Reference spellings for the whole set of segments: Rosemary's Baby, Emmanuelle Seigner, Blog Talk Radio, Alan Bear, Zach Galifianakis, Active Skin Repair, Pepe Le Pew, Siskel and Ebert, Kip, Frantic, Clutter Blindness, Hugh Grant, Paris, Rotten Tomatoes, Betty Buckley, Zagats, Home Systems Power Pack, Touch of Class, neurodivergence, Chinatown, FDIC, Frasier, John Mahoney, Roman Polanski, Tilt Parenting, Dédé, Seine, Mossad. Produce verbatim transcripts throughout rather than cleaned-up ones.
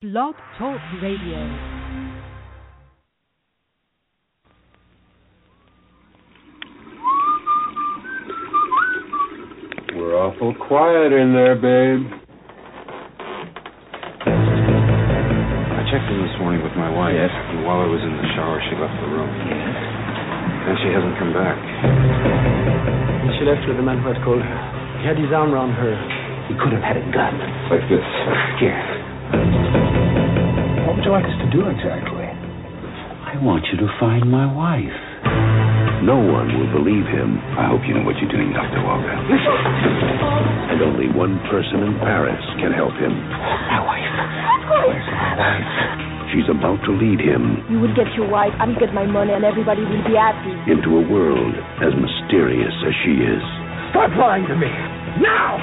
Blog Talk Radio. We're awful quiet in there, babe. I checked in this morning with my wife. Yes. And while I was in the shower, she left the room. And she hasn't come back. She left with the man who had called her. He had his arm around her. He could have had a gun. Like this. Here. What would you like us to do exactly? I want you to find my wife. No one will believe him. I hope you know what you're doing, Doctor Walker. And only one person in Paris can help him. My wife. My wife. My wife. She's about to lead him. You will get your wife, I'll get my money, and everybody will be happy. Into a world as mysterious as she is. Stop lying to me. Now!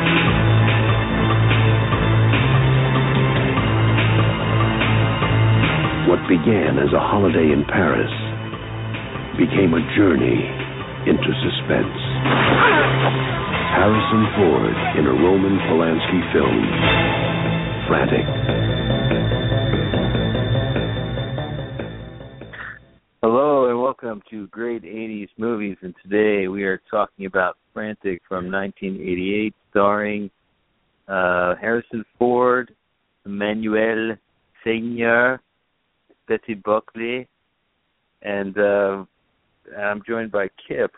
What began as a holiday in Paris became a journey into suspense. Harrison Ford in a Roman Polanski film, Frantic. Hello and welcome to Great eighties Movies, and today we are talking about Frantic from nineteen eighty-eight, starring uh, Harrison Ford, Emmanuelle Seigner, Betty Buckley, and Uh, I'm joined by Kip.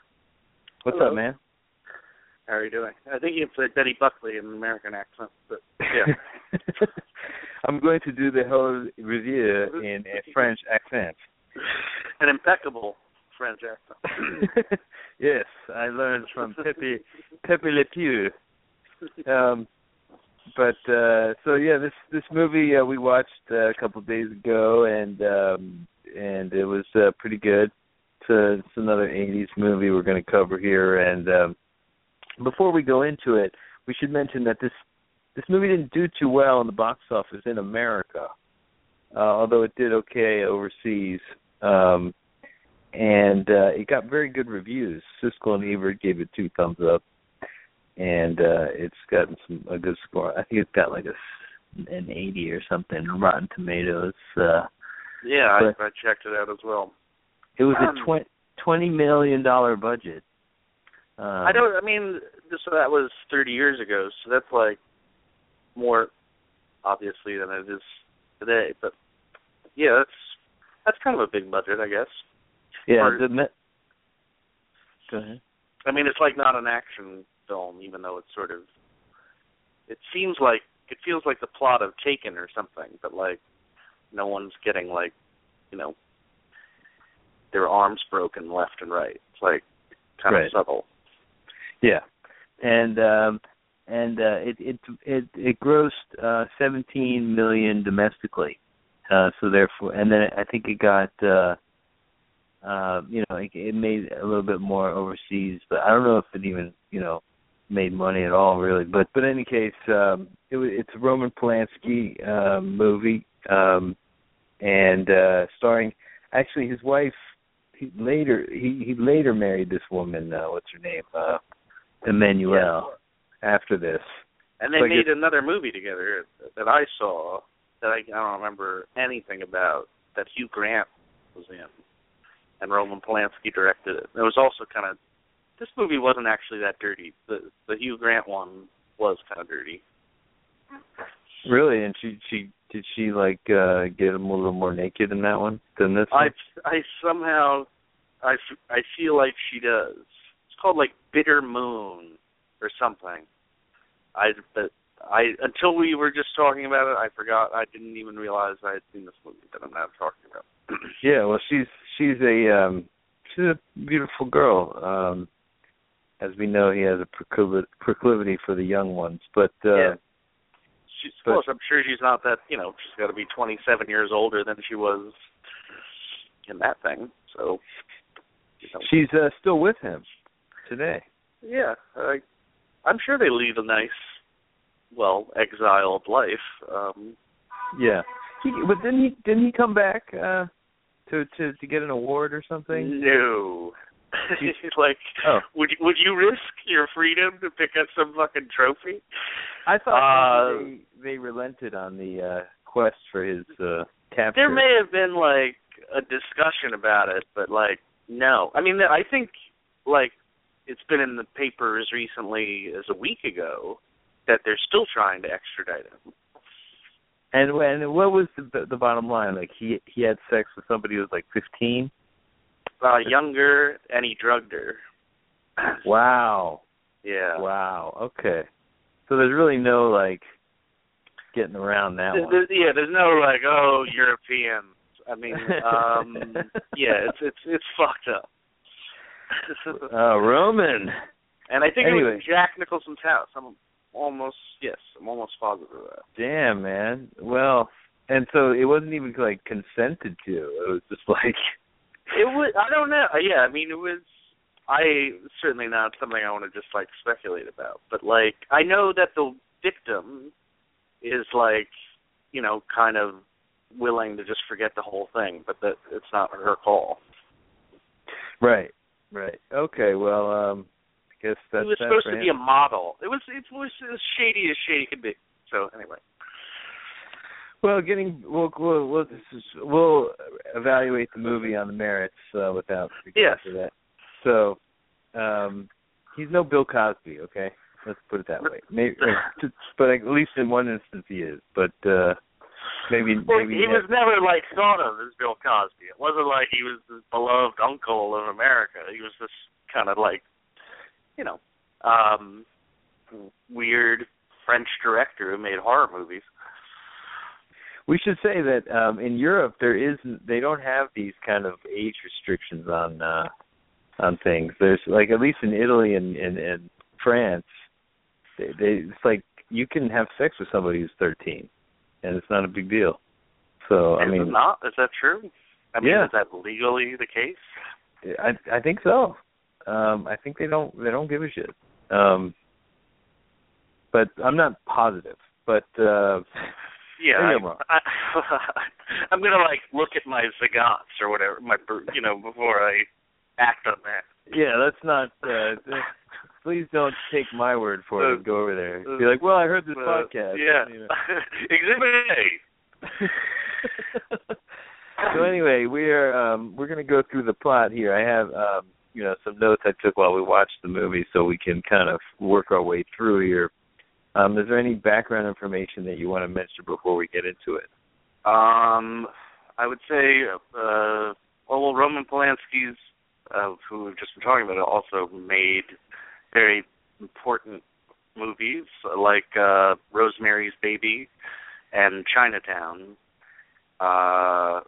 What's Hello. Up, man? How are you doing? I think you played Betty Buckley in an American accent, but yeah. I'm going to do the whole review in a French accent. An impeccable French accent. Yes, I learned from Pepe, Pepe Le Pew. Um, but, uh, so yeah, this, this movie uh, we watched uh, a couple of days ago, and, um, and it was uh, pretty good. Uh, it's another eighties movie we're going to cover here, and um, before we go into it, we should mention that this this movie didn't do too well in the box office in America, uh, although it did okay overseas, um, and uh, it got very good reviews. Siskel and Ebert gave it two thumbs up, and uh, it's gotten some, a good score. I think it's got like a, an eighty or something, Rotten Tomatoes. Uh, yeah, but, I, I checked it out as well. It was a um, twenty million dollars budget. Um, I don't, I mean, so that was thirty years ago, so that's like more, obviously, than it is today. But, yeah, that's that's kind of a big budget, I guess. Yeah. Or, admit, go ahead. I mean, it's like not an action film, even though it's sort of, it seems like, it feels like the plot of Taken or something, but, like, no one's getting, like, you know, their arms broken left and right. It's like kind of right. subtle. Yeah, and um, and uh, it it it it grossed uh, seventeen million domestically. Uh, so therefore, and then I think it got uh, uh, you know it, it made a little bit more overseas, but I don't know if it even you know made money at all really. But but in any case, um, it, it's a Roman Polanski uh, movie, um, and uh, starring actually his wife. He later he, he later married this woman, uh, what's her name, uh, Emmanuelle, yeah. after this. And they so made another movie together that I saw that I, I don't remember anything about, that Hugh Grant was in, and Roman Polanski directed it. It was also kind of, this movie wasn't actually that dirty. The, the Hugh Grant one was kind of dirty. Really? And she... she Did she, like, uh, get him a little more naked in that one than this one? I, I somehow, I, I feel like she does. It's called, like, Bitter Moon or something. I, but I until we were just talking about it, I forgot. I didn't even realize I had seen this movie that I'm now talking about. Yeah, well, she's she's a um, she's a beautiful girl. Um, as we know, he has a proclivity for the young ones, but... Uh, yeah. She's but, close. I'm sure she's not that, you know, she's got to be twenty-seven years older than she was in that thing. So you know. She's uh, still with him today. Yeah. I, I'm sure they lead a nice, well, exiled life. Um, yeah. He, but didn't he, didn't he come back uh, to, to, to get an award or something? No. like, oh. would would you risk your freedom to pick up some fucking trophy? I thought uh, they, they relented on the uh, request for his uh, capture. There may have been, like, a discussion about it, but, like, no. I mean, I think, like, it's been in the paper as recently as a week ago that they're still trying to extradite him. And when, what was the, the bottom line? Like, he he had sex with somebody who was, like, fifteen? Uh, younger, and he drugged her. Wow. Yeah. Wow, okay. So there's really no, like, getting around that there's, one. There's, yeah, there's no, like, oh, Europeans. I mean, um, yeah, it's it's it's fucked up. uh, Roman. And I think anyway. It was Jack Nicholson's house. I'm almost, yes, I'm almost positive of that. Damn, man. Well, and so it wasn't even, like, consented to. It was just like... It was, I don't know. Yeah, I mean, it was... I certainly not something I want to just, like, speculate about. But, like, I know that the victim is, like, you know, kind of willing to just forget the whole thing, but that it's not her call. Right, right. Okay, well, um, I guess that's... It was supposed to be a model. It was, it was as shady as shady could be. So, anyway. Well, getting we'll we'll we'll, is, we'll evaluate the movie on the merits uh, without regard yes. to that. So, um, he's no Bill Cosby, okay? Let's put it that way. Maybe, but at least in one instance he is. But uh, maybe, well, maybe he was had... never like thought of as Bill Cosby. It wasn't like he was the beloved uncle of America. He was this kind of like, you know, um, weird French director who made horror movies. We should say that um, in Europe there is they don't have these kind of age restrictions on. Uh, On things, there's like at least in Italy and, and, and France, they, they, it's like you can have sex with somebody who's thirteen, and it's not a big deal. So I is mean, it not is that true? I mean, yeah. Is that legally the case? I I think so. Um, I think they don't they don't give a shit. Um, but I'm not positive. But uh, yeah, I'm, I, I'm gonna like look at my zagats or whatever my you know before I. Act on that. Yeah, let's not. Uh, please don't take my word for uh, it and go over there. Be like, well, I heard this uh, podcast. Yeah. You know. Exhibit A. So anyway, we are um, we're going to go through the plot here. I have um, you know some notes I took while we watched the movie, so we can kind of work our way through here. Um, is there any background information that you want to mention before we get into it? Um, I would say, uh, well, Roman Polanski's. Uh, who we've just been talking about, also made very important movies like uh, Rosemary's Baby and Chinatown. Uh,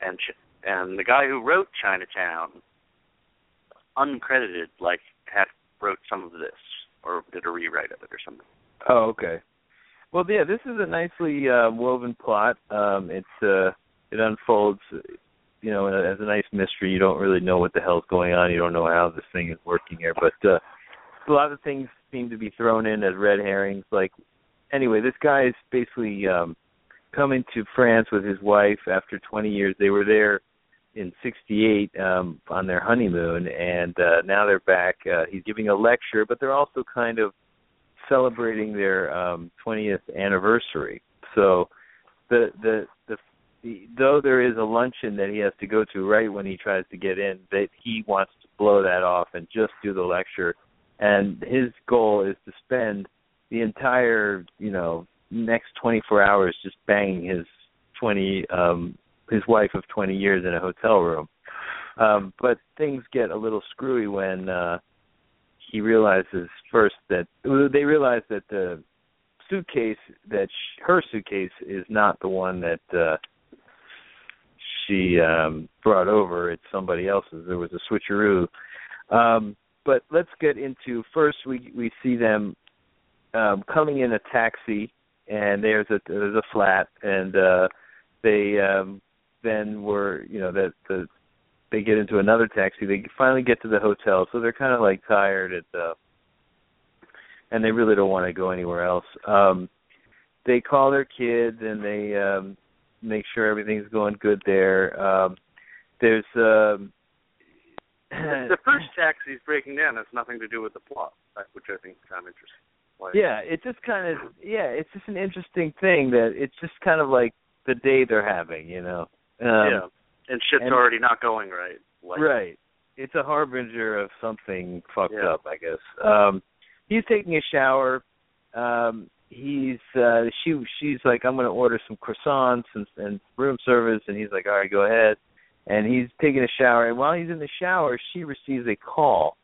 and Ch- and the guy who wrote Chinatown, uncredited, like, had wrote some of this or did a rewrite of it or something. Oh, okay. Well, yeah, this is a nicely uh, woven plot. Um, it's uh, it unfolds... You know, as a nice mystery, you don't really know what the hell's going on. You don't know how this thing is working here. But uh, a lot of things seem to be thrown in as red herrings. Like, anyway, this guy is basically um, coming to France with his wife after twenty years. They were there in sixty-eight um, on their honeymoon, and uh, now they're back. Uh, he's giving a lecture, but they're also kind of celebrating their um, twentieth anniversary. So the the the though there is a luncheon that he has to go to right when he tries to get in, that he wants to blow that off and just do the lecture. And his goal is to spend the entire, you know, next twenty-four hours just banging his twenty, um, his wife of twenty years in a hotel room. Um, but things get a little screwy when uh, he realizes first that they realize that the suitcase, that sh- her suitcase is not the one that, uh, she um, brought over. It's somebody else's. There was a switcheroo. Um, but let's get into, first we we see them um, coming in a taxi, and there's a there's a flat, and uh, they um, then were, you know, that the, they get into another taxi. They finally get to the hotel, so they're kind of like tired, at the, and they really don't want to go anywhere else. Um, they call their kids, and they... Um, make sure everything's going good there. Um, there's um, the first taxi's breaking down has nothing to do with the plot, which I think is kind of interesting. Like, yeah, it's just kind of yeah, it's just an interesting thing that it's just kind of like the day they're having, you know. Um, yeah, and shit's and, already not going right. Like, right. It's a harbinger of something fucked yeah. up, I guess. Um, he's taking a shower. Um, he's uh, she she's like, I'm going to order some croissants and, and room service, and he's like, all right, go ahead. And he's taking a shower, and while he's in the shower, she receives a call.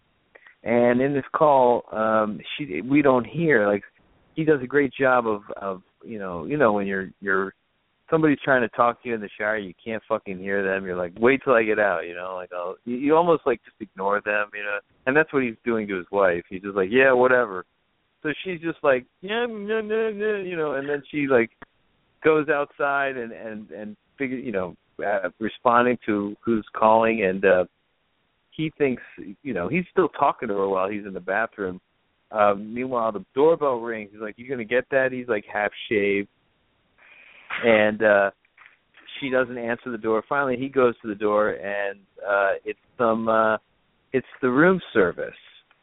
And in this call, um, she we don't hear. Like, he does a great job of, of you know, you know when you're you're somebody's trying to talk to you in the shower, you can't fucking hear them. You're like, wait till I get out, you know. Like, I'll, you, you almost like just ignore them, you know. And that's what he's doing to his wife. He's just like, yeah, whatever. So she's just like, yeah, yeah, yeah, yeah, you know. And then she like goes outside and and and figure, you know, uh, responding to who's calling and. uh He thinks, you know, he's still talking to her while he's in the bathroom. Um, meanwhile, the doorbell rings. He's like, you're going to get that? He's like half-shaved. And uh, she doesn't answer the door. Finally, he goes to the door, and uh, it's some, uh, it's the room service.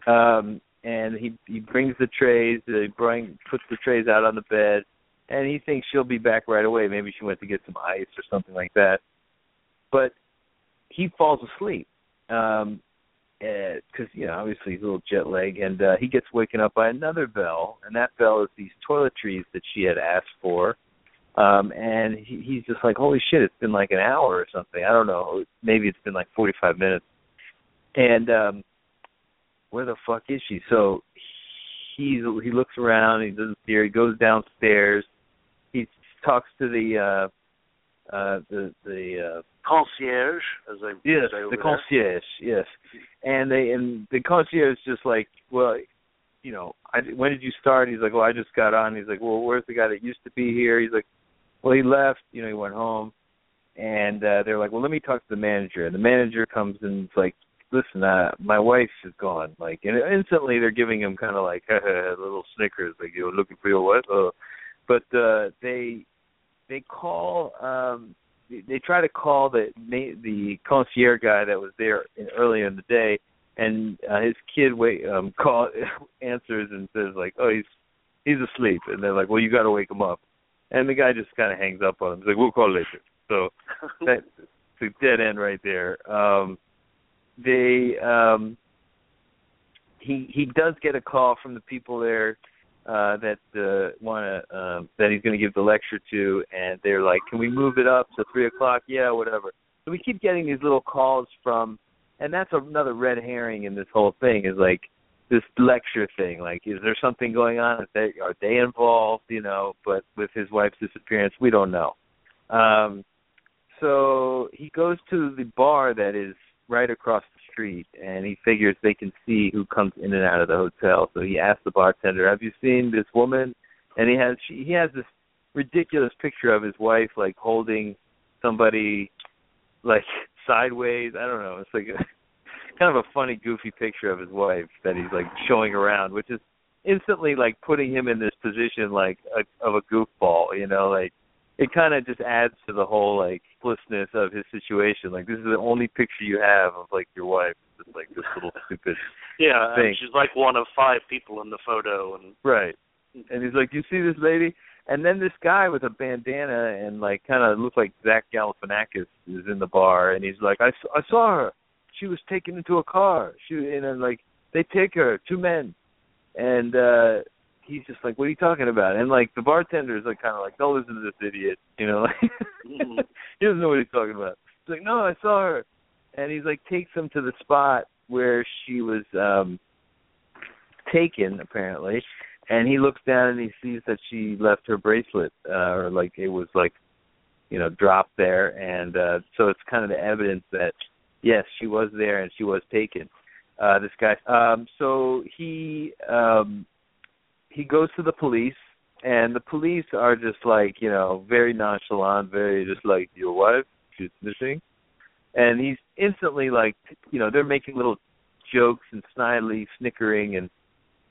Um, and he, he brings the trays, he bring, puts the trays out on the bed, and he thinks she'll be back right away. Maybe she went to get some ice or something like that. But he falls asleep. Um, because you know obviously he's a little jet lag, and uh, he gets waken up by another bell, and that bell is these toiletries that she had asked for, um, and he, he's just like, holy shit, it's been like an hour or something. I don't know, maybe it's been like forty-five minutes, and um, where the fuck is she? So he's he looks around, he doesn't see her. He goes downstairs, he talks to the uh, uh, the the. Uh, concierge, as I yes, say over the concierge, there. Yes, and they and the concierge is just like, well, you know, I, when did you start? He's like, well, I just got on. He's like, well, where's the guy that used to be here? He's like, well, he left, you know, he went home, and uh, they're like, well, let me talk to the manager. And the manager comes and is like, listen, uh, my wife is gone. Like, and instantly they're giving him kind of like little snickers, like you're looking for your wife. Oh. But uh, they they call. Um, They try to call the the concierge guy that was there earlier in the day, and uh, his kid wait um, call answers and says like, "Oh, he's he's asleep," and they're like, "Well, you got to wake him up," and the guy just kind of hangs up on him. He's like, "We'll call later." So that's a dead end right there. Um, they um, he he does get a call from the people there. Uh, that uh, want to uh, that he's going to give the lecture to, and they're like, "Can we move it up to three o'clock?" Yeah, whatever. So we keep getting these little calls from, and that's another red herring in this whole thing is like this lecture thing. Like, is there something going on? Is they, are they involved? You know, but with his wife's disappearance, we don't know. Um, so he goes to the bar that is right across the street, and he figures they can see who comes in and out of the hotel. So he asks the bartender, "Have you seen this woman?" And he has she, he has this ridiculous picture of his wife like holding somebody like sideways. I don't know. It's like a, kind of a funny, goofy picture of his wife that he's like showing around, which is instantly like putting him in this position like a, of a goofball. You know, like it kind of just adds to the whole like. Hopelessness of his situation. Like, this is the only picture you have of like your wife. It's like this little stupid yeah thing. And she's like one of five people in the photo, and right and he's like, you see this lady? And then this guy with a bandana and like kind of looks like Zach Galifianakis is in the bar, and he's like, I, I saw her, she was taken into a car, she and then like they take her, two men, and uh he's just like, what are you talking about? And, like, the bartender is, like, kind of like, don't listen to this idiot, you know. Like, mm-hmm. He doesn't know what he's talking about. He's like, no, I saw her. And he's like, takes him to the spot where she was um, taken, apparently. And he looks down and he sees that she left her bracelet, uh, or, like, it was, like, you know, dropped there. And uh, so it's kind of the evidence that, yes, she was there and she was taken. Uh, this guy. Um, so he... Um, He goes to the police, and the police are just like, you know, very nonchalant, very just like, your wife, she's missing. And he's instantly like, you know, they're making little jokes and snidely snickering. And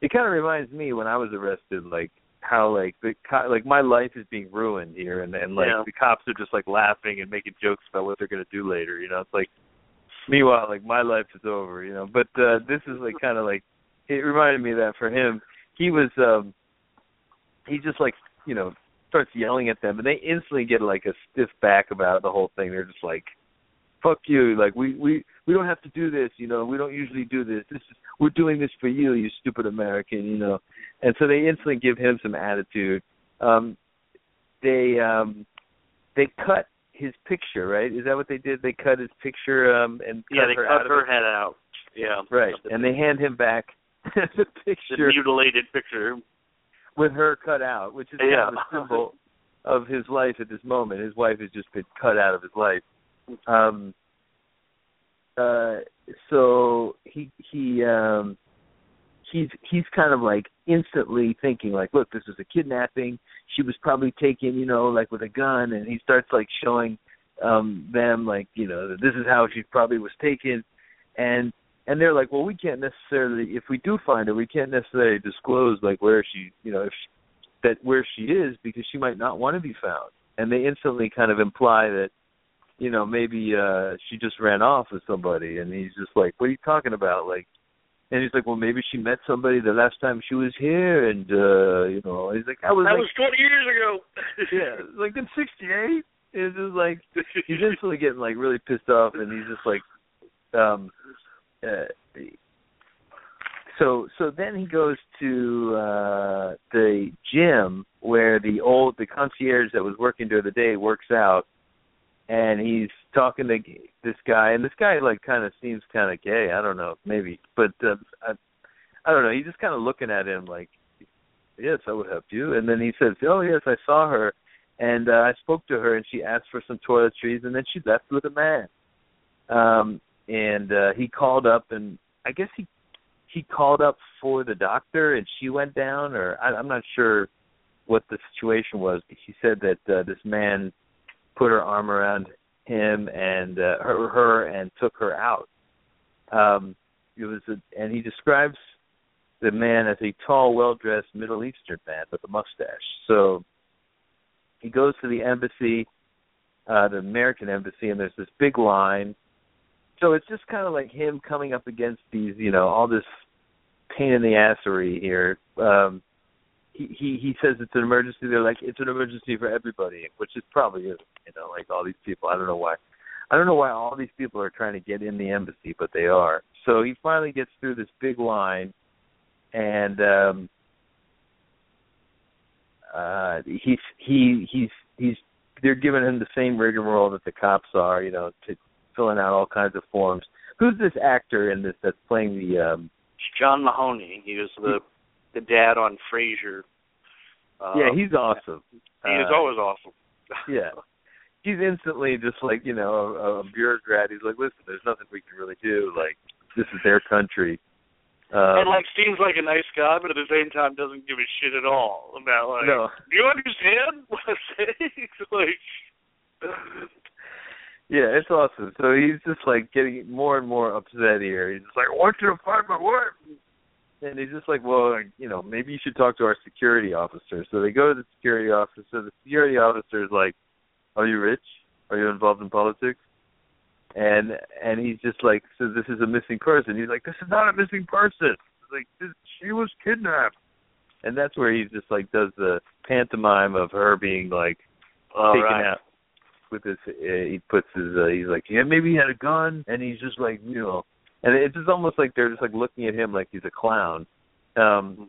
it kind of reminds me when I was arrested, like how like the co- like my life is being ruined here. And, and like yeah. the cops are just like laughing and making jokes about what they're going to do later. You know, it's like, meanwhile, like my life is over, you know, but uh, this is like kind of like, it reminded me of that for him. He was, um, he just like, you know, starts yelling at them, and they instantly get like a stiff back about the whole thing. They're just like, fuck you, like we, we, we don't have to do this, you know, we don't usually do this. This is, we're doing this for you, you stupid American, you know. And so they instantly give him some attitude. Um, they um, they cut his picture, right? Is that what they did? They cut his picture um, and cut yeah, they her cut out her head out. Yeah, right. And they hand him back the picture, the mutilated picture, with her cut out, which is yeah. kind of a symbol of his life at this moment. His wife has just been cut out of his life. Um. Uh. So he he um. He's he's kind of like instantly thinking like, look, this is a kidnapping. She was probably taken, you know, like with a gun, and he starts like showing um, them like, you know, that this is how she probably was taken, and and they're like, well, we can't necessarily, if we do find her, we can't necessarily disclose like where she, you know, if she, that where she is, because she might not want to be found. And they instantly kind of imply that, you know, maybe uh, she just ran off with somebody, and he's just like, what are you talking about, like. And he's like, well, maybe she met somebody the last time she was here, and, uh, you know, he's like, I was That like, was twenty years ago. Yeah, like in sixty-eight. It's just like, he's instantly getting, like, really pissed off, and he's just like, um, uh, so, so then he goes to uh, the gym where the old, the concierge that was working during the day works out, and he's talking to this guy, and this guy like kind of seems kind of gay. I don't know, maybe, but uh, I, I don't know. He's just kind of looking at him like, "Yes, I would help you." And then he says, "Oh yes, I saw her, and uh, I spoke to her, and she asked for some toiletries, and then she left with a man." Um, and uh, he called up, and I guess he he called up for the doctor, and she went down, or I, I'm not sure what the situation was. But he said that uh, this man put her arm around him and uh, her, her and took her out. Um, it was, a, and he describes the man as a tall, well-dressed Middle Eastern man with a mustache. So he goes to the embassy, uh, the American embassy, and there's this big line. So it's just kind of like him coming up against these, you know, all this pain in the assery here. Um, He, he he says it's an emergency. They're like, it's an emergency for everybody, which it probably is. You know, like all these people. I don't know why. I don't know why all these people are trying to get in the embassy, but they are. So he finally gets through this big line, and um, uh, he's he he's he's they're giving him the same rigmarole that the cops are. You know, to filling out all kinds of forms. Who's this actor in this that's playing the? Um, John Mahoney. He was the. He, The dad on Frasier. Um, yeah, he's awesome. He is uh, always awesome. Yeah. He's instantly just like, you know, a, a bureaucrat. He's like, listen, there's nothing we can really do. Like, this is their country. Um, and, like, seems like a nice guy, but at the same time doesn't give a shit at all about, like, no. Do you understand what I'm saying? Like, yeah, it's awesome. So he's just, like, getting more and more upset here. He's just like, I want you to find my wife. And he's just like, well, you know, maybe you should talk to our security officer. So they go to the security officer. So the security officer is like, are you rich? Are you involved in politics? And and he's just like, so this is a missing person. He's like, this is not a missing person. He's like, this, she was kidnapped. And that's where he just like does the pantomime of her being like All taken right. out with his. Uh, he puts his. Uh, he's like, yeah, maybe he had a gun. And he's just like, you know. And it's just almost like they're just, like, looking at him like he's a clown. Um,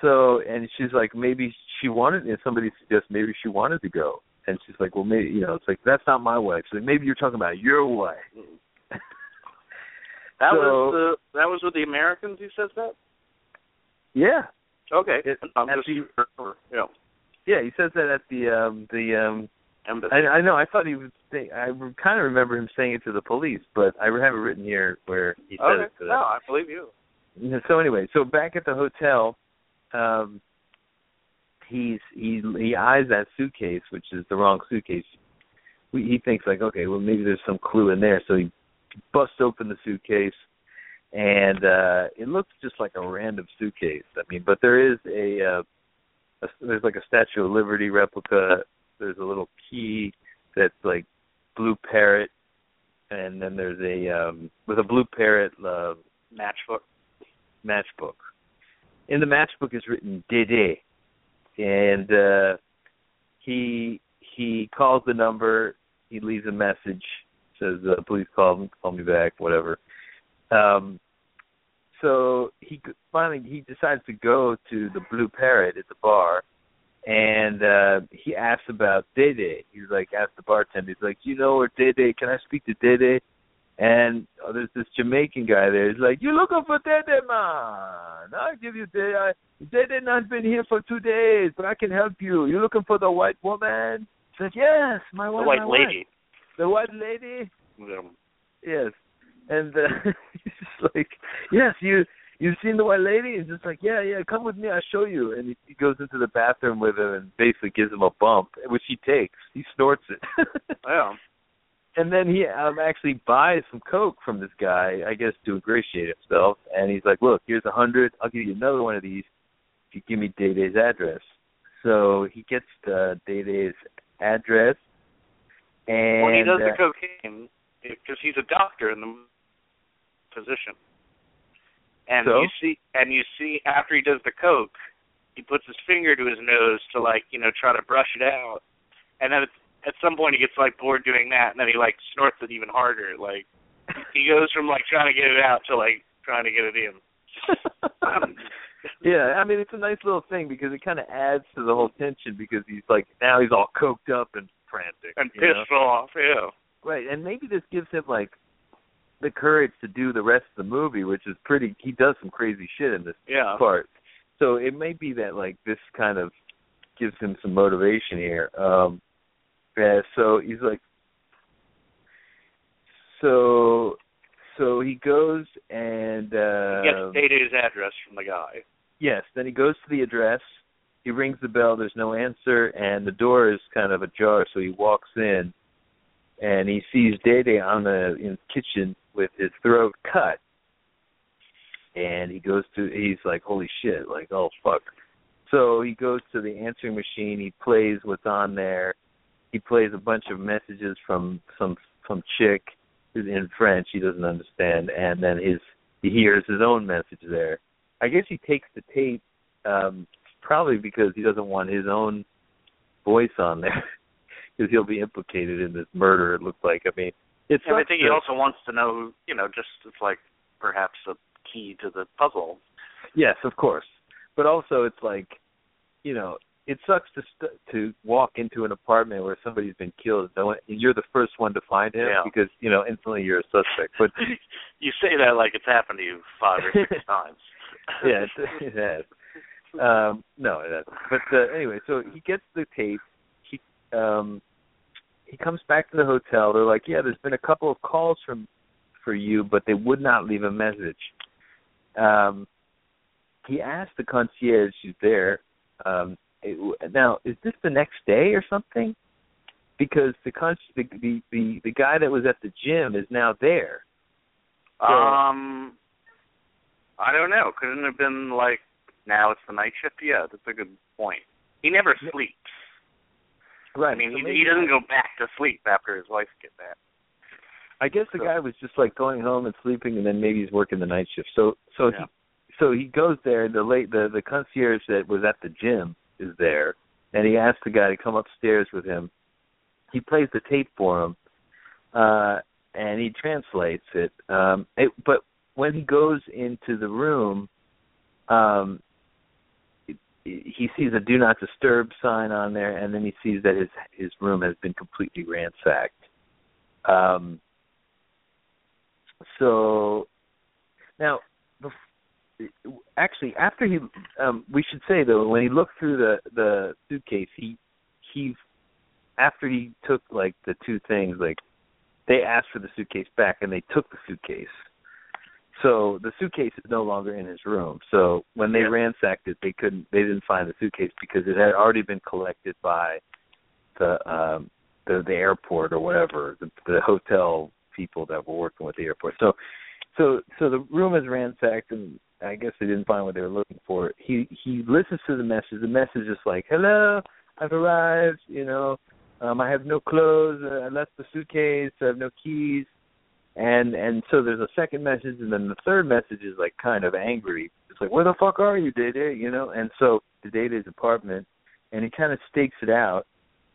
so, and she's like, maybe she wanted, and somebody suggests maybe she wanted to go. And she's like, well, maybe, you know, it's like, that's not my wife. So maybe you're talking about your wife. that so, was the, that was with the Americans he says that? Yeah. Okay. It, I'm just the, yeah. yeah, he says that at the, um, the, um, I, I know. I thought he would say. I kind of remember him saying it to the police, but I have it written here where he said okay. it to them. No, I believe you. So anyway, so back at the hotel, um, he's he he eyes that suitcase, which is the wrong suitcase. We, he thinks like, okay, well maybe there's some clue in there. So he busts open the suitcase, and uh, it looks just like a random suitcase. I mean, but there is a, uh, a there's like a Statue of Liberty replica. There's a little key that's like blue parrot, and then there's a um, with a blue parrot uh, matchbook. Matchbook. In the matchbook is written Dédé. and uh, he he calls the number. He leaves a message, says, uh, "Please call me, call me back," whatever. Um, so he finally he decides to go to the Blue Parrot at the bar, and uh, he asks about Dédé. He's like, asks the bartender, he's like, "You know where Dédé? Can I speak to Dédé?" And oh, there's this Jamaican guy there. He's like, "You looking for Dédé, man? I'll give you Dédé. Dédé not been here for two days, but I can help you. You looking for the white woman?" He's like, "Yes, my wife." The white lady. Wife. The white lady? Yeah. Yes. And uh, he's just like, "Yes, you, you've seen the white lady?" And just like, "Yeah, yeah, come with me. I'll show you." And he, he goes into the bathroom with him and basically gives him a bump, which he takes. He snorts it. Yeah. And then he um, actually buys some Coke from this guy, I guess, to ingratiate himself. And he's like, "Look, here's a hundred. I'll give you another one of these if you give me Dédé's address." So he gets uh, Dédé's address. And well, he does the uh, cocaine because he's a doctor in the position. And so? you see, and you see, after he does the coke, he puts his finger to his nose to, like, you know, try to brush it out. And then it's, at some point he gets, like, bored doing that, and then he, like, snorts it even harder. Like, he goes from, like, trying to get it out to, like, trying to get it in. um, yeah, I mean, it's a nice little thing because it kind of adds to the whole tension because he's, like, now he's all coked up and frantic. And pissed know? off, yeah. Right, and maybe this gives him, like, the courage to do the rest of the movie, which is pretty, he does some crazy shit in this yeah. part. So it may be that, like, this kind of gives him some motivation here. Um Yeah, so he's like, so, so he goes and uh, he gets Dédé's address from the guy. Yes, then he goes to the address. He rings the bell. There's no answer, and the door is kind of ajar. So he walks in, and he sees Dédé on the in the kitchen with his throat cut, and he goes to. He's like, "Holy shit!" Like, "Oh fuck!" So he goes to the answering machine. He plays what's on there. He plays a bunch of messages from some some chick in French he doesn't understand, and then his he hears his own message there. I guess he takes the tape um, probably because he doesn't want his own voice on there because he'll be implicated in this murder. It looks like I mean, it's. And I think he also wants to know, you know, just it's like perhaps a key to the puzzle. Yes, of course, but also it's like, you know. It sucks to st- to walk into an apartment where somebody's been killed, and you're the first one to find him yeah. because, you know, instantly you're a suspect. But you say that like it's happened to you five or six times. Yeah, it has. Um, no, it hasn't. But uh, anyway, so he gets the tape. He um, he comes back to the hotel. They're like, yeah, there's been a couple of calls from for you, but they would not leave a message. Um, he asked the concierge who's there. Um, It, now, is this the next day or something? Because the, con- the the the the guy that was at the gym is now there. So, um, I don't know. Couldn't it have been like now it's the night shift? Yeah, that's a good point. He never sleeps. Right. I mean, so he, he doesn't go back to sleep after his wife gets back. I guess the so, guy was just like going home and sleeping, and then maybe he's working the night shift. So so yeah. he so he goes there. The late the the concierge that was at the gym is there, and he asks the guy to come upstairs with him. He plays the tape for him, uh, and he translates it. Um, it. But when he goes into the room, um, it, it, he sees a "Do Not Disturb" sign on there, and then he sees that his his room has been completely ransacked. Um, so now. Actually, after he, um, we should say though, when he looked through the, the suitcase, he he, after he took like the two things, like they asked for the suitcase back and they took the suitcase. So the suitcase is no longer in his room. So when they yeah. ransacked it, they couldn't, they didn't find the suitcase because it had already been collected by the um, the, the airport or whatever, the, the hotel people that were working with the airport. So so so the room is ransacked and. I guess they didn't find what they were looking for. He he listens to the message. The message is like, "Hello, I've arrived. You know, um, I have no clothes. Uh, I left the suitcase. I have no keys." And and so there's a second message, and then the third message is like kind of angry. It's like, "Where the fuck are you, Dédé?" You know. And so to Dédé's apartment, and he kind of stakes it out.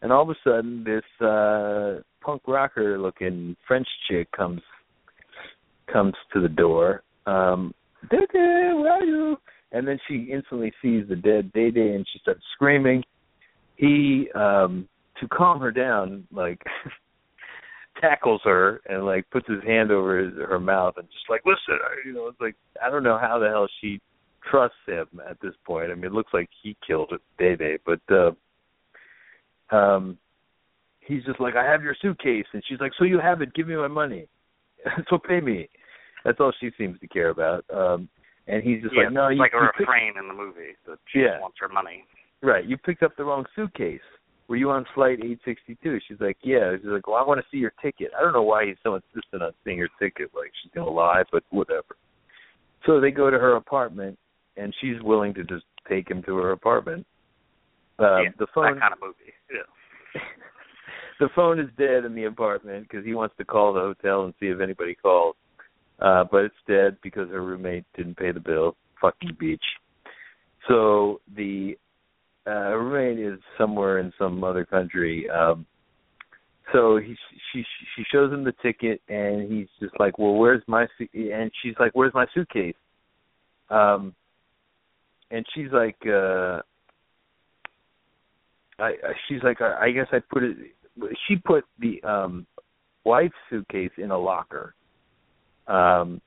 And all of a sudden, this uh, punk rocker-looking French chick comes comes to the door. Um, Dédé, where are you? And then she instantly sees the dead Dédé, and she starts screaming. He, um, to calm her down, like tackles her and like puts his hand over his, her mouth and just like, listen, you know, it's like I don't know how the hell she trusts him at this point. I mean, it looks like he killed Dédé, but. Uh, Um, he's just like, I have your suitcase. And she's like, so you have it, give me my money. So pay me. That's all she seems to care about. Um, and he's just yeah, like, no, it's you, like a you refrain pick- in the movie that she yeah. wants her money. Right, you picked up the wrong suitcase. Were you on flight eight sixty-two? She's like, yeah. She's like, well, I want to see your ticket. I don't know why he's so insistent on seeing her ticket. Like, she's going to lie, but whatever. So they go to her apartment, and she's willing to just take him to her apartment. Uh, yeah, the phone, that kind of movie. Yeah. The phone is dead in the apartment because he wants to call the hotel and see if anybody calls. Uh, but it's dead because her roommate didn't pay the bill. Fuck you, beach. So the uh, roommate is somewhere in some other country. Um, so he, she she shows him the ticket, and he's just like, well, where's my su-? And she's like, where's my suitcase? Um, and she's like... Uh, I, she's like, I guess I put it, she put the um, wife's suitcase in a locker. Um,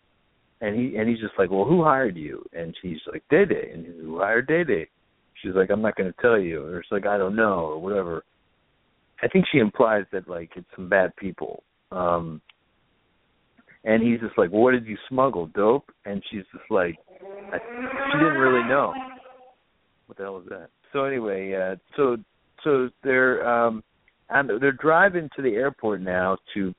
and he and he's just like, well, who hired you? And she's like, Dédé. And he's like, who hired Dédé? She's like, I'm not going to tell you. Or she's like, I don't know, or whatever. I think she implies that, like, it's some bad people. Um, and he's just like, well, what did you smuggle, dope? And she's just like, I, she didn't really know. What the hell was that? So anyway, uh, so... So they're um, and they're driving to the airport now to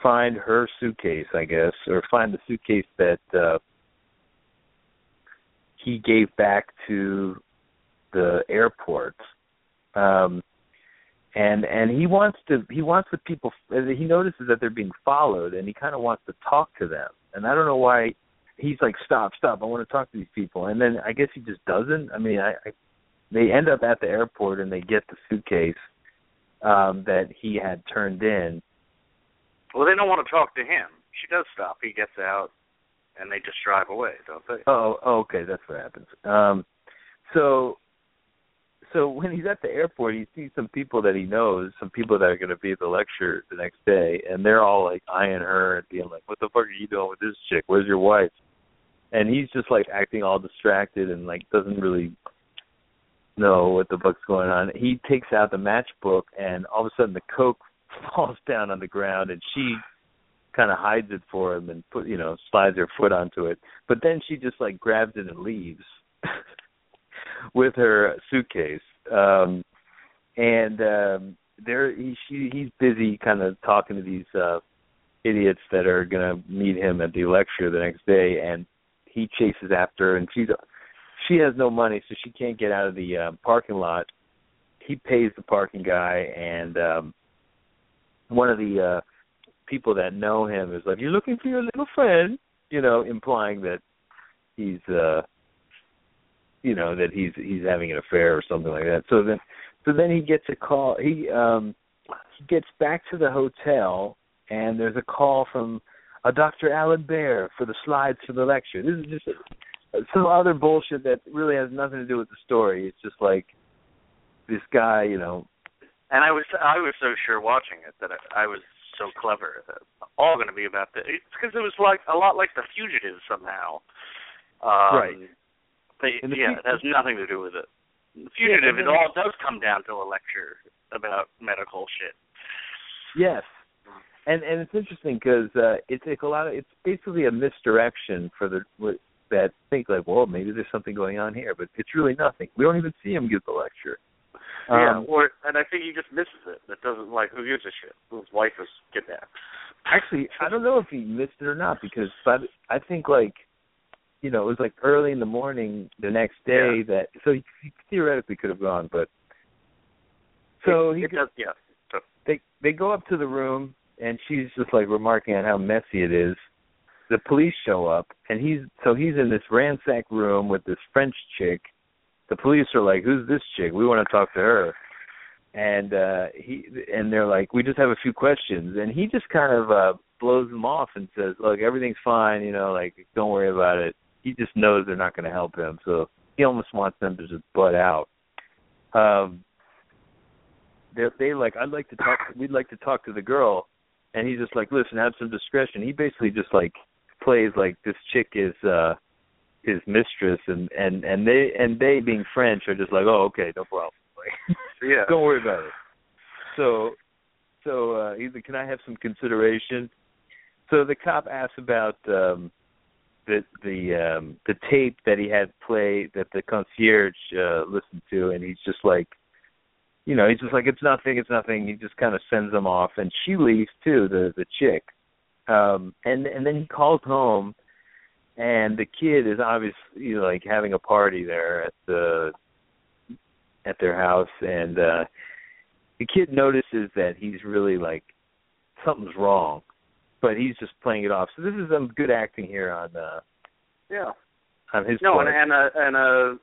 find her suitcase, I guess, or find the suitcase that uh, he gave back to the airport. Um, and and he wants to he wants the people. He notices that they're being followed, and he kind of wants to talk to them. And I don't know why he's like, stop, stop, I want to talk to these people. And then I guess he just doesn't. I mean, I. I They end up at the airport, and they get the suitcase um, that he had turned in. Well, they don't want to talk to him. She does stop. He gets out, and they just drive away, don't they? Oh, oh okay. That's what happens. Um, so so when he's at the airport, he sees some people that he knows, some people that are going to be at the lecture the next day, and they're all, like, eyeing her and being like, what the fuck are you doing with this chick? Where's your wife? And he's just, like, acting all distracted and, like, doesn't really... know what the fuck's going on. He takes out the matchbook, and all of a sudden the coke falls down on the ground, and she kind of hides it for him and put, you know, slides her foot onto it. But then she just like grabs it and leaves with her suitcase. Um, and um, there, he, she, he's busy kind of talking to these uh, idiots that are gonna meet him at the lecture the next day, and he chases after her, and she's. She has no money, so she can't get out of the uh, parking lot. He pays the parking guy, and um, one of the uh, people that know him is like, you're looking for your little friend, you know, implying that he's, uh, you know, that he's he's having an affair or something like that. So then, so then he gets a call. He um, he gets back to the hotel, and there's a call from a Doctor Alan Bear for the slides for the lecture. This is just. A, Some other bullshit that really has nothing to do with the story. It's just like this guy, you know. And I was I was so sure watching it that I, I was so clever. All going to be about this. It's because it was like a lot like The Fugitive somehow. Um, right. But, yeah, it has nothing to do with it. The Fugitive, yeah, it all does come down to a lecture about medical shit. Yes. And and it's interesting because uh, it's, it's a lot of it's basically a misdirection for the. With, that think like, well, maybe there's something going on here, but it's really nothing. We don't even see him give the lecture. Um, yeah, or and I think he just misses it. That doesn't like who gives a shit. His wife was kidnapped. Actually, I don't know if he missed it or not because, but I think like, you know, it was like early in the morning the next day yeah. that so he, he theoretically could have gone, but so it, he it does. Yeah, so. they they go up to the room and she's just like remarking on how messy it is. The police show up, and he's so he's in this ransacked room with this French chick, the police are like, who's this chick? We want to talk to her. And uh, he and they're like, we just have a few questions. And he just kind of uh, blows them off and says, look, everything's fine, you know, like, don't worry about it. He just knows they're not going to help him. So he almost wants them to just butt out. Um, they're, they like, I'd like to talk, we'd like to talk to the girl. And he's just like, listen, have some discretion. He basically just, like, plays like this chick is uh, his mistress. And, and, and, they, and they, being French, are just like, oh, okay, no problem. Like, yeah. Don't worry about it. So so uh, he's like, can I have some consideration? So the cop asks about um, the the um, the tape that he had play that the concierge uh, listened to, and he's just like, you know, he's just like, it's nothing, it's nothing. He just kind of sends them off, and she leaves too, the the chick. Um, and and then he calls home, and the kid is obviously, you know, like having a party there at the. at their house, and uh, the kid notices that he's really like, something's wrong, but he's just playing it off. So this is some good acting here on, uh, yeah, on his no, part. and and a, and a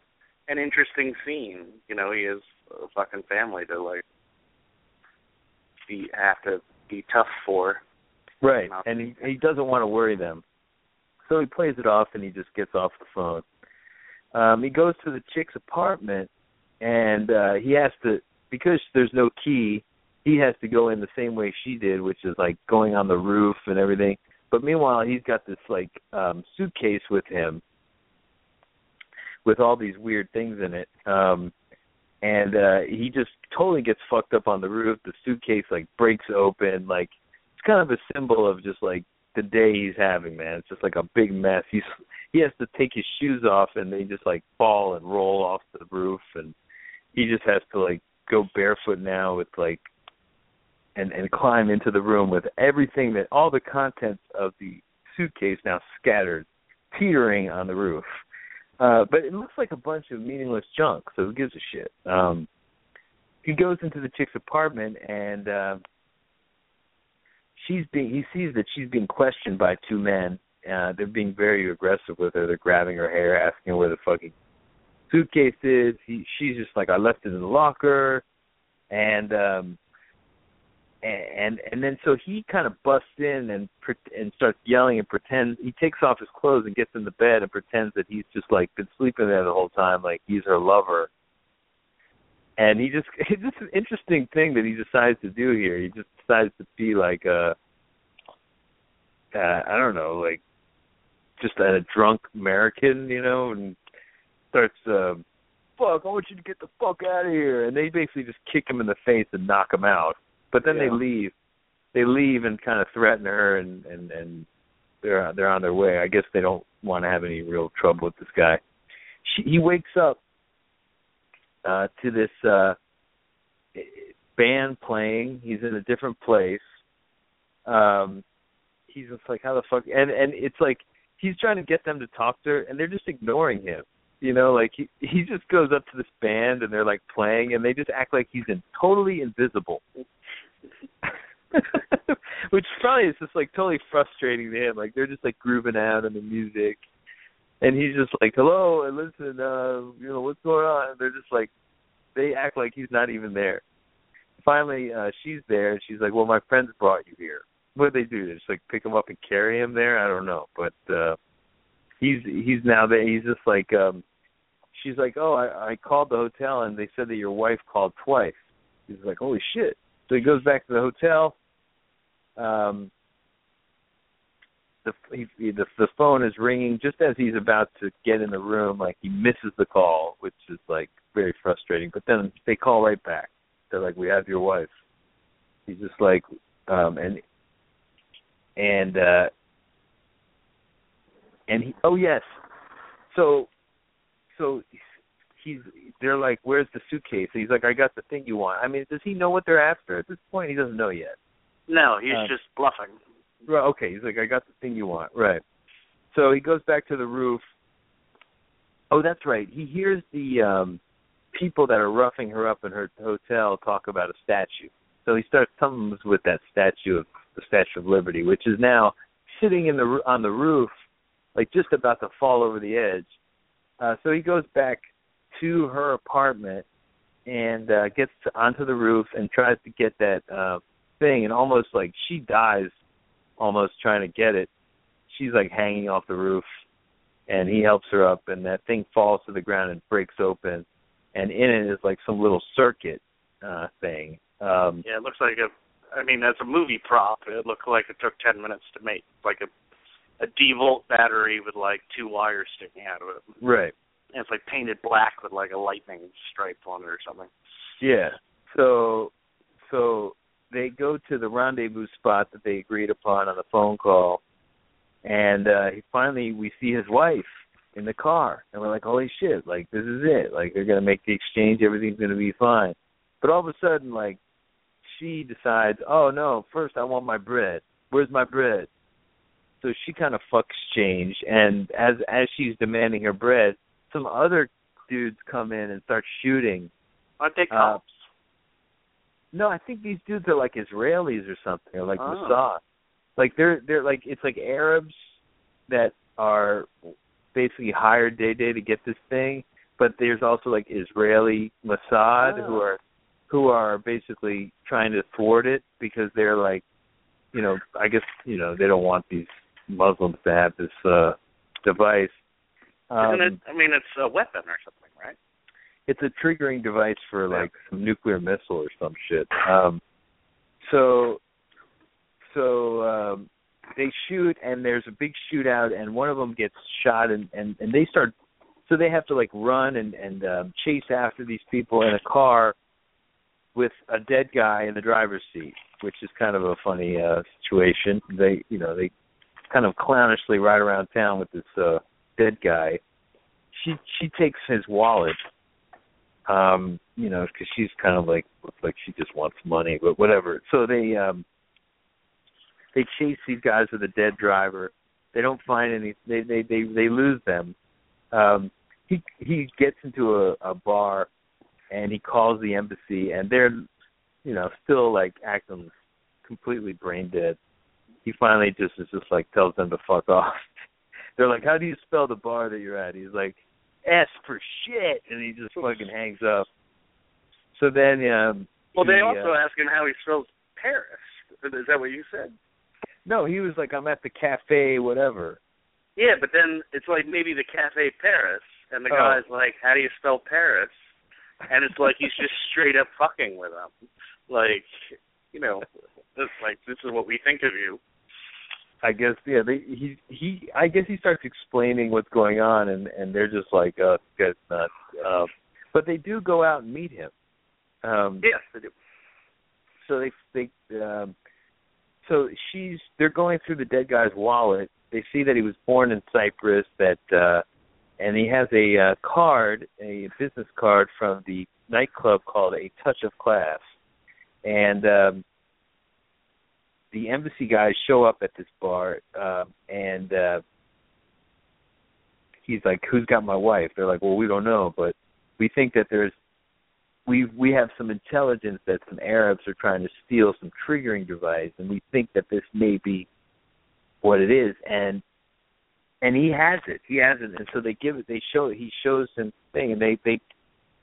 an interesting scene. You know, he has a fucking family to like, be have to be tough for, right? And he he doesn't want to worry them, so he plays it off, and he just gets off the phone. Um, he goes to the chick's apartment. And uh, he has to, because there's no key, he has to go in the same way she did, which is like going on the roof and everything. But meanwhile, he's got this like um, suitcase with him with all these weird things in it. Um, and uh, he just totally gets fucked up on the roof. The suitcase like breaks open. Like, it's kind of a symbol of just like the day he's having, man. It's just like a big mess. He's, he has to take his shoes off, and they just like fall and roll off the roof. And he just has to like go barefoot now with like, and, and climb into the room with everything that all the contents of the suitcase now scattered, teetering on the roof. Uh, but it looks like a bunch of meaningless junk, so who gives a shit? Um, he goes into the chick's apartment, and uh, she's being. He sees that she's being questioned by two men. Uh, they're being very aggressive with her. They're grabbing her hair, asking her where the fucking suitcase is. He, she's just like, I left it in the locker, and um, and and then so he kind of busts in and and starts yelling and pretends he takes off his clothes and gets in the bed and pretends that he's just like been sleeping there the whole time, like he's her lover. And he just it's just an interesting thing that he decides to do here. He just decides to be like a uh, I don't know, like just a drunk American, you know, and. Starts, um, fuck, I want you to get the fuck out of here. And they basically just kick him in the face and knock him out. But then yeah. they leave. They leave and kind of threaten her, and, and, and they're they're on their way. I guess they don't want to have any real trouble with this guy. She, he wakes up uh, to this uh, band playing. He's in a different place. Um, he's just like, how the fuck? And, and it's like he's trying to get them to talk to her, and they're just ignoring him. You know, like, he, he just goes up to this band, and they're, like, playing, and they just act like he's in, totally invisible. Which probably is just, like, totally frustrating to him. Like, they're just, like, grooving out on the music. And he's just like, hello, and listen, uh, you know, what's going on? And they're just like, they act like he's not even there. Finally, uh, she's there, and she's like, well, my friends brought you here. What do they do? They just, like, pick him up and carry him there? I don't know, but uh, he's he's now there. He's just like... Um, She's like, oh, I, I called the hotel, and they said that your wife called twice. He's like, holy shit. So he goes back to the hotel. Um, the, he, the the phone is ringing just as he's about to get in the room. Like, he misses the call, which is, like, very frustrating. But then they call right back. They're like, we have your wife. He's just like, um, and, and, uh, and he, oh, yes. So... So he's, they're like, where's the suitcase? And he's like, I got the thing you want. I mean, does he know what they're after? At this point, he doesn't know yet. No, he's um, just bluffing. Right, okay, he's like, I got the thing you want. Right. So he goes back to the roof. Oh, that's right. He hears the um, people that are roughing her up in her hotel talk about a statue. So he starts something with that statue of the Statue of Liberty, which is now sitting in the on the roof, like just about to fall over the edge. Uh, so he goes back to her apartment and uh, gets to, onto the roof and tries to get that uh, thing, and almost like she dies almost trying to get it. She's like hanging off the roof, and he helps her up, and that thing falls to the ground and breaks open, and in it is like some little circuit uh, thing. Um, yeah, it looks like a, I mean, that's a movie prop. It looked like it took ten minutes to make, like a, a D-volt battery with like two wires sticking out of it. Right. And it's like painted black with like a lightning stripe on it or something. Yeah. So, so they go to the rendezvous spot that they agreed upon on the phone call, and uh, finally we see his wife in the car, and we're like, holy shit, like this is it. Like they're going to make the exchange, everything's going to be fine. But all of a sudden, like, she decides, oh, no, first I want my bread. Where's my bread? So she kind of fucks change, and as as she's demanding her bread, some other dudes come in and start shooting. Aren't they cops? Uh, no, I think these dudes are like Israelis or something, or like oh. Mossad. Like they're they're like it's like Arabs that are basically hired Dédé to get this thing, but there's also like Israeli Mossad oh. who are who are basically trying to thwart it because they're like, you know, I guess, you know, they don't want these Muslims to have this uh, device. Um, Isn't it, I mean, it's a weapon or something, right? It's a triggering device for, like, some nuclear missile or some shit. Um, so so um, they shoot, and there's a big shootout, and one of them gets shot, and, and, and they start... So they have to, like, run and, and um, chase after these people in a car with a dead guy in the driver's seat, which is kind of a funny uh, situation. They, you know, they kind of clownishly ride around town with this uh, dead guy. She she takes his wallet, um, you know, because she's kind of like like she just wants money, but whatever. So they um, they chase these guys with a dead driver. They don't find any. They they they, they lose them. Um, he he gets into a, a bar. And he calls the embassy, and they're, you know, still, like, acting completely brain dead. He finally just is just, like, tells them to fuck off. They're like, how do you spell the bar that you're at? He's like, S for shit, and he just fucking hangs up. So then... Um, well, they he, also uh, ask him how he spells Paris. Is that what you said? No, he was like, I'm at the cafe, whatever. Yeah, but then it's like maybe the Cafe Paris, and the oh. guy's like, how do you spell Paris? And it's like he's just straight up fucking with them. Like, you know, it's like, this is what we think of you. I guess, yeah, they, he, he, I guess he starts explaining what's going on, and, and they're just like, uh, that's nuts. Uh, but they do go out and meet him. Um, yes, they do. So they, they, um, so she's, they're going through the dead guy's wallet. They see that he was born in Cyprus, that, uh, and he has a uh, card, a business card from the nightclub called A Touch of Class. And um, the embassy guys show up at this bar, uh, and uh, he's like, who's got my wife? They're like, well, we don't know, but we think that there's, we we have some intelligence that some Arabs are trying to steal some triggering device, and we think that this may be what it is. And And he has it. He has it, and so they give it. They show it. He shows them the thing, and they they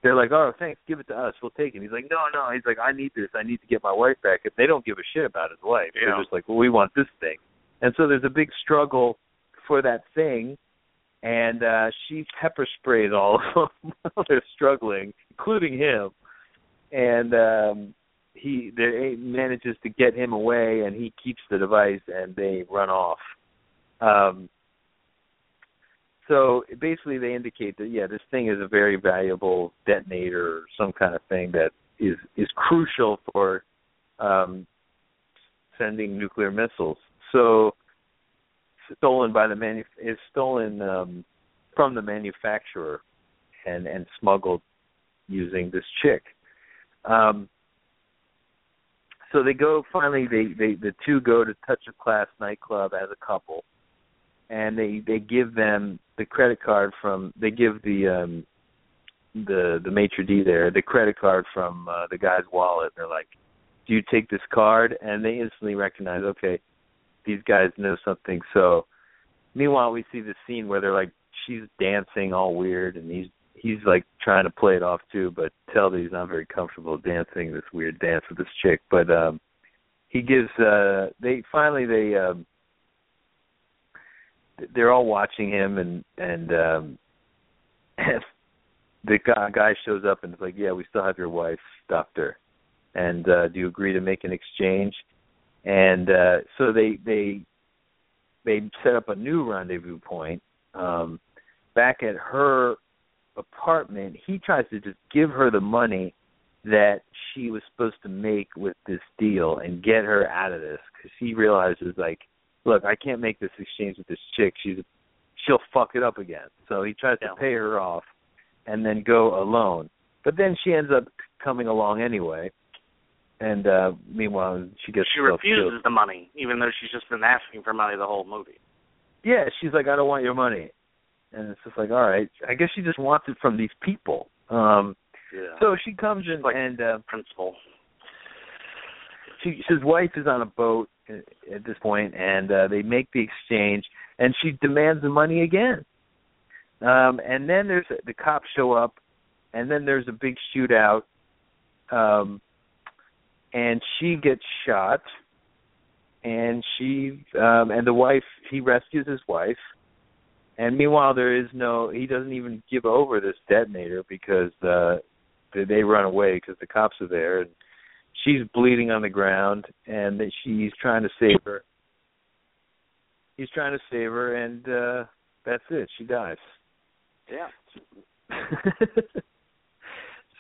they're like, "Oh, thanks. Give it to us. We'll take it." He's like, "No, no." He's like, "I need this. I need to get my wife back." If they don't give a shit about his wife, yeah. They're just like, "Well, we want this thing." And so there's a big struggle for that thing, and uh, she pepper sprays all of them while they're struggling, including him. And um, he they manages to get him away, and he keeps the device, and they run off. Um, So basically they indicate that, yeah, this thing is a very valuable detonator or some kind of thing that is, is crucial for um, sending nuclear missiles. So stolen by the manu- is stolen um, from the manufacturer and, and smuggled using this chick. Um, so they go, finally they, they the two go to Touch of Class nightclub as a couple. And they, they give them the credit card from they give the um, the the maitre d' there the credit card from uh, the guy's wallet. They're like, "Do you take this card?" And they instantly recognize, okay, these guys know something. So, meanwhile, we see the scene where they're like, she's dancing all weird, and he's he's like trying to play it off too, but tell that he's not very comfortable dancing this weird dance with this chick. But um, he gives. Uh, they finally they um, they're all watching him, and and um, the guy, guy shows up and is like, "Yeah, we still have your wife's doctor, and uh, do you agree to make an exchange?" And uh, so they they they set up a new rendezvous point um, back at her apartment. He tries to just give her the money that she was supposed to make with this deal and get her out of this, because he realizes, like, look, I can't make this exchange with this chick. She's she'll fuck it up again. So he tries yeah. to pay her off and then go alone. But then she ends up coming along anyway. And uh, meanwhile, she gets she refuses killed. the money, even though she's just been asking for money the whole movie. Yeah, she's like, I don't want your money. And it's just like, all right, I guess she just wants it from these people. Um, yeah. So she comes in, like, and uh, principal. She, his wife is on a boat at this point, and uh, they make the exchange, and she demands the money again. Um, and then there's the cops show up, and then there's a big shootout, um, and she gets shot, and she um, and the wife he rescues his wife. And meanwhile, there is no, he doesn't even give over this detonator because uh, they run away because the cops are there. And she's bleeding on the ground, and she's trying to save her. He's trying to save her, and uh, that's it. She dies. Yeah.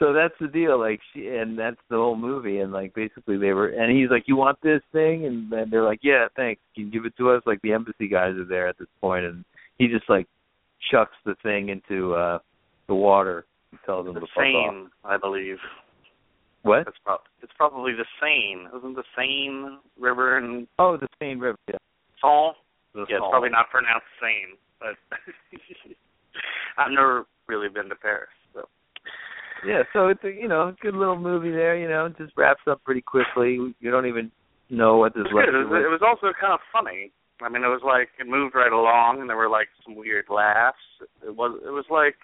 So that's the deal. Like, she, and that's the whole movie. And, like, basically they were, and he's like, you want this thing? And then they're like, yeah, thanks. Can you give it to us? Like, the embassy guys are there at this point, and he just, like, chucks the thing into uh, the water and tells them to fuck off. The Seine, I believe. What? It's, pro- it's probably the Seine. Isn't the Seine River? And oh, the Seine River, yeah. Seine? Yeah, it's probably not pronounced Seine, but I've never really been to Paris. So. Yeah, so it's a, you know, good little movie there, you know. It just wraps up pretty quickly. You don't even know what this lecture was. It was, it was also kind of funny. I mean, it was like it moved right along, and there were like some weird laughs. It was it was like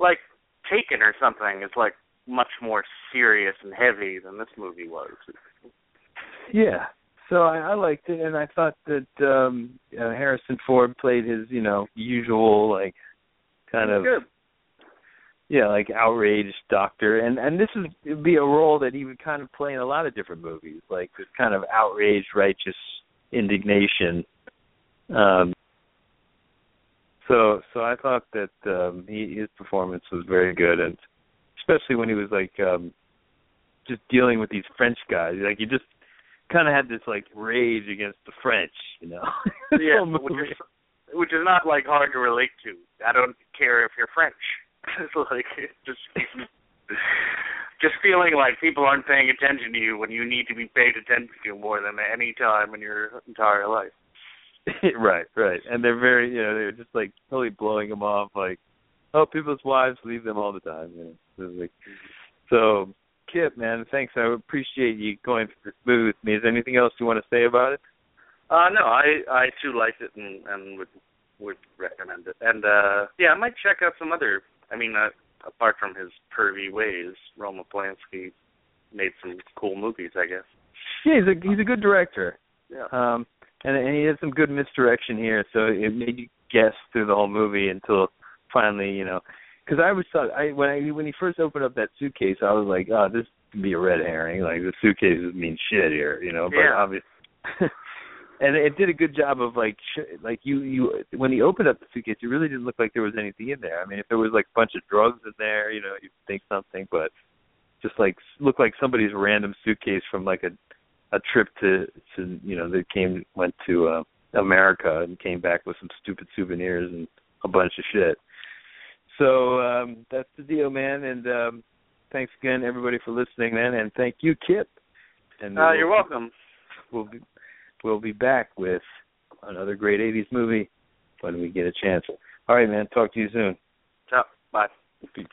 like Taken or something. It's like much more serious and heavy than this movie was. Yeah, so I, I liked it, and I thought that um, uh, Harrison Ford played his you know usual like kind of good. yeah like outraged doctor, and and this is it'd be a role that he would kind of play in a lot of different movies, like this kind of outraged righteous indignation. Um, so, so I thought that um, he, his performance was very good, and especially when he was like um, just dealing with these French guys. Like he just kind of had this like rage against the French, you know. Yeah, which is, which is not like hard to relate to. I don't care if you're French. It's like just just feeling like people aren't paying attention to you when you need to be paid attention to more than any time in your entire life. Right, right. And they're very, you know, they're just like totally blowing them off, like, oh, people's wives leave them all the time. You know? So, Kip, man, thanks. I appreciate you going through this movie with me. Is there anything else you want to say about it? Uh, no, I, I too liked it and, and would would recommend it. And, uh, yeah, I might check out some other, I mean, uh, apart from his pervy ways, Roman Polanski made some cool movies, I guess. Yeah, he's a he's a good director. Yeah. Um, and and he had some good misdirection here, so it made you guess through the whole movie until finally, you know, because I always thought I when I when he first opened up that suitcase, I was like, oh, this could be a red herring. Like the suitcases mean shit here, you know. But yeah. Obviously. And it did a good job of, like, like you, you when he opened up the suitcase, it really didn't look like there was anything in there. I mean, if there was, like, a bunch of drugs in there, you know, you'd think something, but just, like, looked like somebody's random suitcase from, like, a a trip to, to you know, that came, went to uh, America and came back with some stupid souvenirs and a bunch of shit. So um, that's the deal, man, and um, thanks again, everybody, for listening, man, and thank you, Kip. And uh, you're we'll, welcome. We'll be... We'll be back with another great eighties movie when we get a chance. All right, man. Talk to you soon. Ciao. Bye. Peace.